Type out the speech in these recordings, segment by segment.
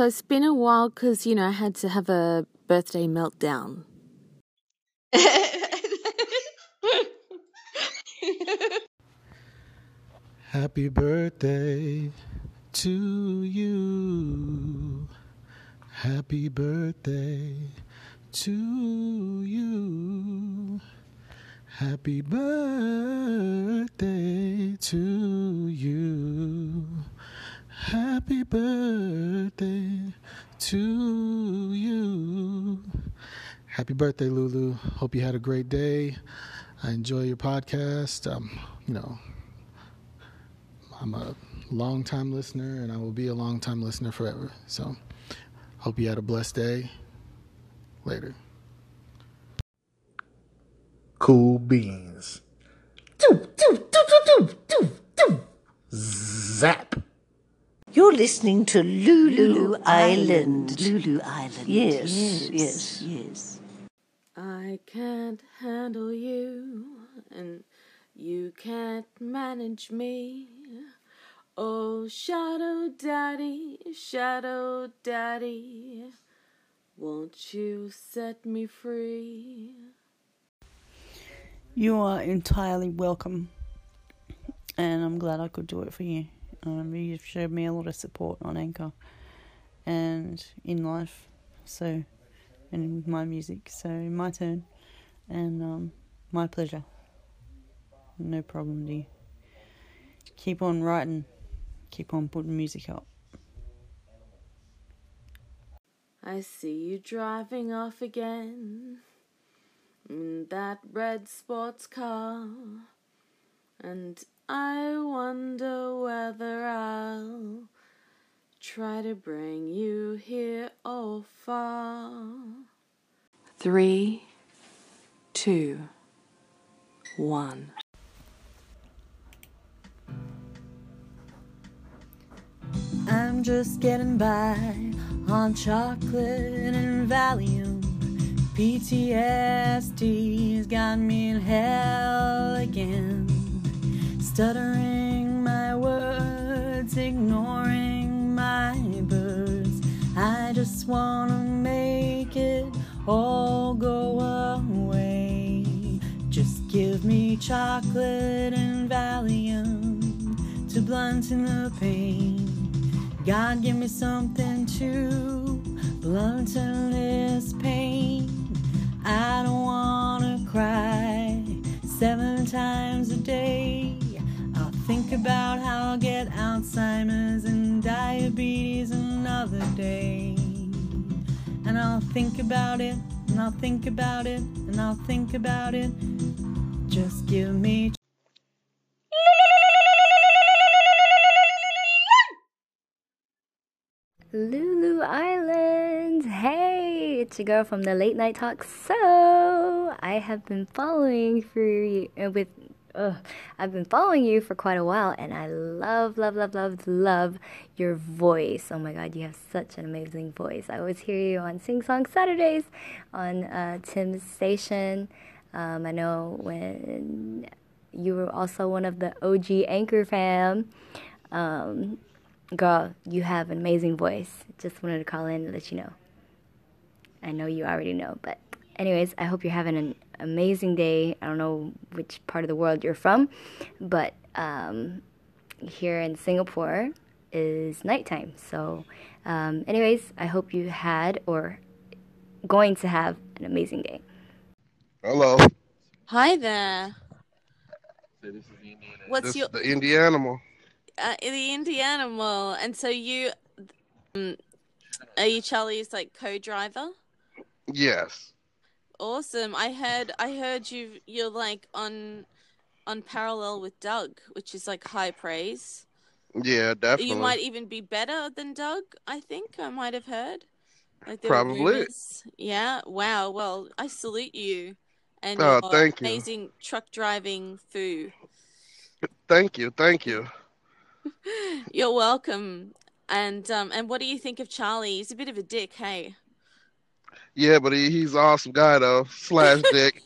So it's been a while because, you know, I had to have a birthday meltdown. Happy birthday to you. Happy birthday to you. Happy birthday to you. Happy birthday to you. Happy birthday, Lulu. Hope you had a great day. I enjoy your podcast. I'm a long-time listener, and I will be a long-time listener forever. So, hope you had a blessed day. Later. Cool beans. Doop, doop, doop, doop, doop, doop. Zap. You're listening to Lulu Island. Lulu Island. Yes. I can't handle you, and you can't manage me. Oh, Shadow Daddy, won't you set me free? You are entirely welcome, and I'm glad I could do it for you. You've showed me a lot of support on Anchor and in life, so, and with my music, so my turn, and my pleasure. No problem, dear. Keep on writing, keep on putting music up. I see you driving off again in that red sports car, and I wonder whether I'll try to bring you here or far. 3, 2, 1. I'm just getting by on chocolate and Valium. PTSD's got me in hell again. Stuttering my words, ignoring my birds. I just wanna make it all go away. Just give me chocolate and Valium to blunten the pain. God, give me something to blunten this pain. I don't wanna cry 7 times a day. Think about how I'll get Alzheimer's and diabetes another day. And I'll think about it, and I'll think about it, and I'll think about it. Just give me... Lulu Island! Hey! It's your girl from the Late Night Talk. So, I have been following through with... I've been following you for quite a while, and I love your voice. Oh my God, you have such an amazing voice. I always hear you on Sing Song Saturdays on Tim's Station. I know when you were also one of the OG Anchor fam. Girl, you have an amazing voice. Just wanted to call in and let you know. I know you already know, but anyways, I hope you're having an amazing day. I don't know which part of the world you're from, but here in Singapore is nighttime. So anyways, I hope you had or going to have an amazing day. Hello. Hi there. So this is the Indian animal. The Indian animal. The Indian animal. And so you, are you Charlie's like co-driver? Yes. Awesome. I heard you're like on parallel with Doug, which is like high praise. Yeah, definitely. You might even be better than Doug, I think. I might have heard. Like, probably. Yeah. Wow. Well, I salute you and your amazing truck driving foo. Thank you. You're welcome. And what do you think of Charlie? He's a bit of a dick, hey? Yeah, but he's an awesome guy, though. / dick.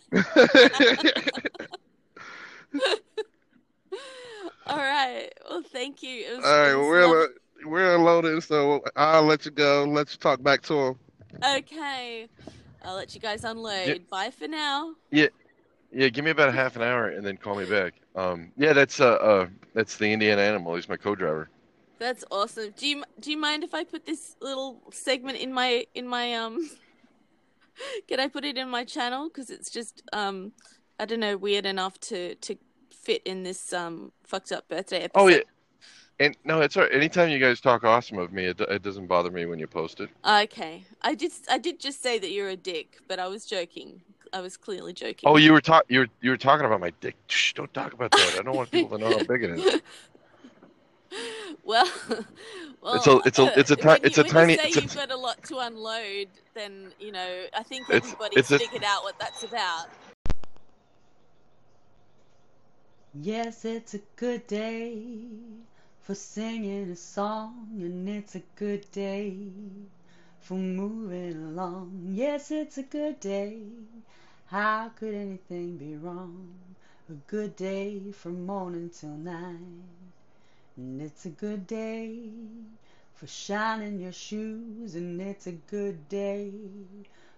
All right. Well, thank you. All right. Well, we're unloaded, so I'll let you go. Let's talk back to him. Okay. I'll let you guys unload. Yeah. Bye for now. Yeah. Yeah, give me about a half an hour and then call me back. Yeah, that's the Indian Animal. He's my co-driver. That's awesome. Do you mind if I put this little segment in my can I put it in my channel? Because it's just I don't know, weird enough to fit in this fucked up birthday episode. Oh yeah, and no, it's all right. Anytime you guys talk awesome of me, it doesn't bother me when you post it. Okay, I did just say that you're a dick, but I was joking. I was clearly joking. Oh, you were talking about my dick. Shh, don't talk about that. I don't want people to know how big it is. Well, it's a tiny. When you say you've got a lot to unload, then you know I think everybody's figured out what that's about. Yes, it's a good day for singing a song, and it's a good day for moving along. Yes, it's a good day. How could anything be wrong? A good day from morning till night. And it's a good day for shining your shoes, and it's a good day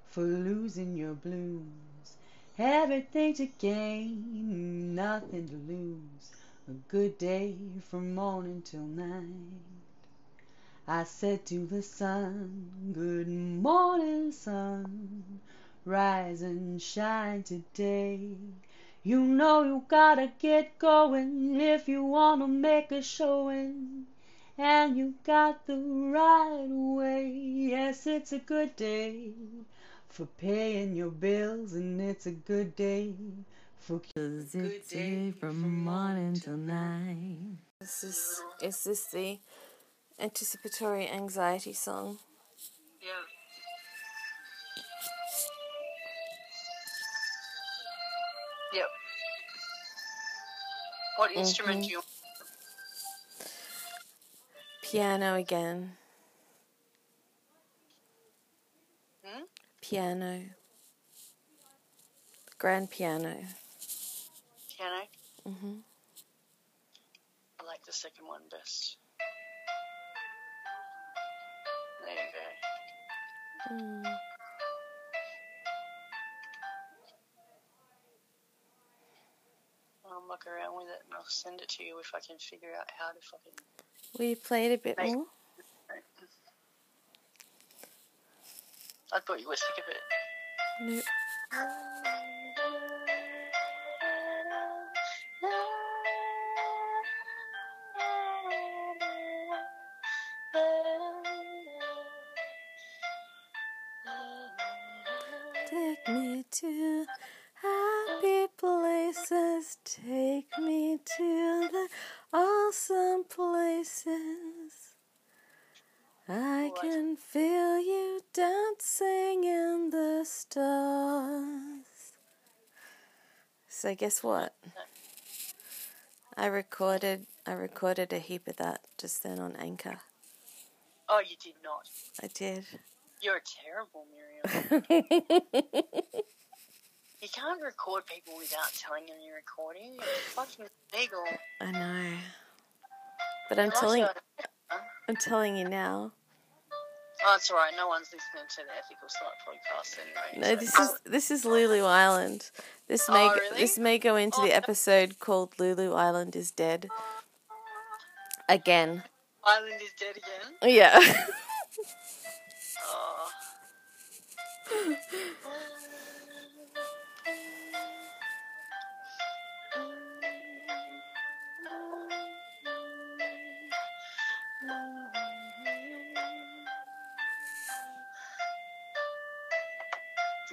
for losing your blues. Everything to gain, nothing to lose. A good day from morning till night. I said to the sun, good morning, sun. Rise and shine today. You know you gotta get going if you wanna make a showing, and you got the right way. Yes, it's a good day for paying your bills, and it's a good day for kids. It's a day from morning till night. Is this the anticipatory anxiety song? Yeah. Yep. What instrument do you want? Piano again. Piano. Grand piano. Piano? Mm-hmm. I like the second one best. There you go. Mm. Muck around with it, and I'll send it to you if I can figure out how to fucking. Will you play it a bit more? I thought you were sick of it. Nope. Take me to happy places, take me to the awesome places. I can feel you dancing in the stars. So guess what? I recorded a heap of that just then on Anchor. Oh, you did not. I did. You're terrible, Miriam. You can't record people without telling them you're recording. It's fucking illegal. I know. But I'm telling you now. Oh, it's alright. No one's listening to the Ethical Slut podcast anyway. No, this is Lulu Island. This may go into the episode called Lulu Island is Dead. Again. Island is dead again? Yeah. Oh.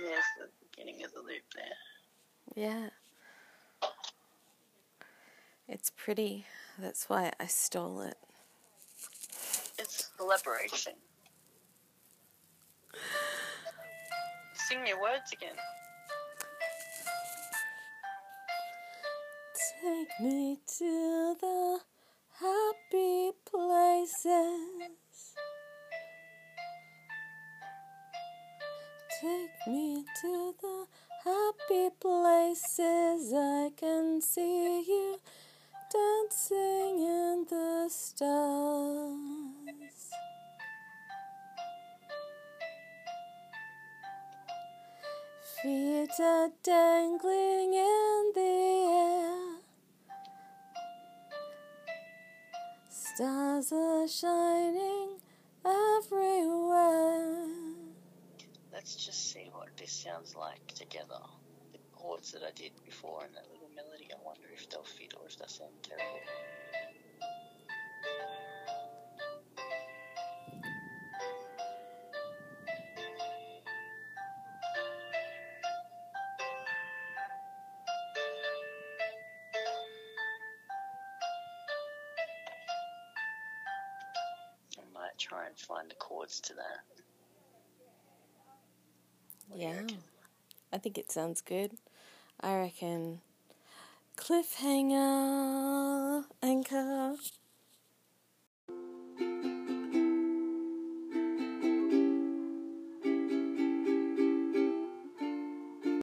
Yes, the beginning of the loop there. Yeah. It's pretty. That's why I stole it. It's collaboration. Sing your words again. Take me to the happy places. Take me to the happy places. I can see you dancing in the stars. Birds are dangling in the air. Stars are shining everywhere. Let's just see what this sounds like together. The chords that I did before and that little melody, I wonder if they'll fit or if they sound terrible. Try and find the chords to that. Yeah, I think it sounds good. I reckon cliffhanger, Anchor.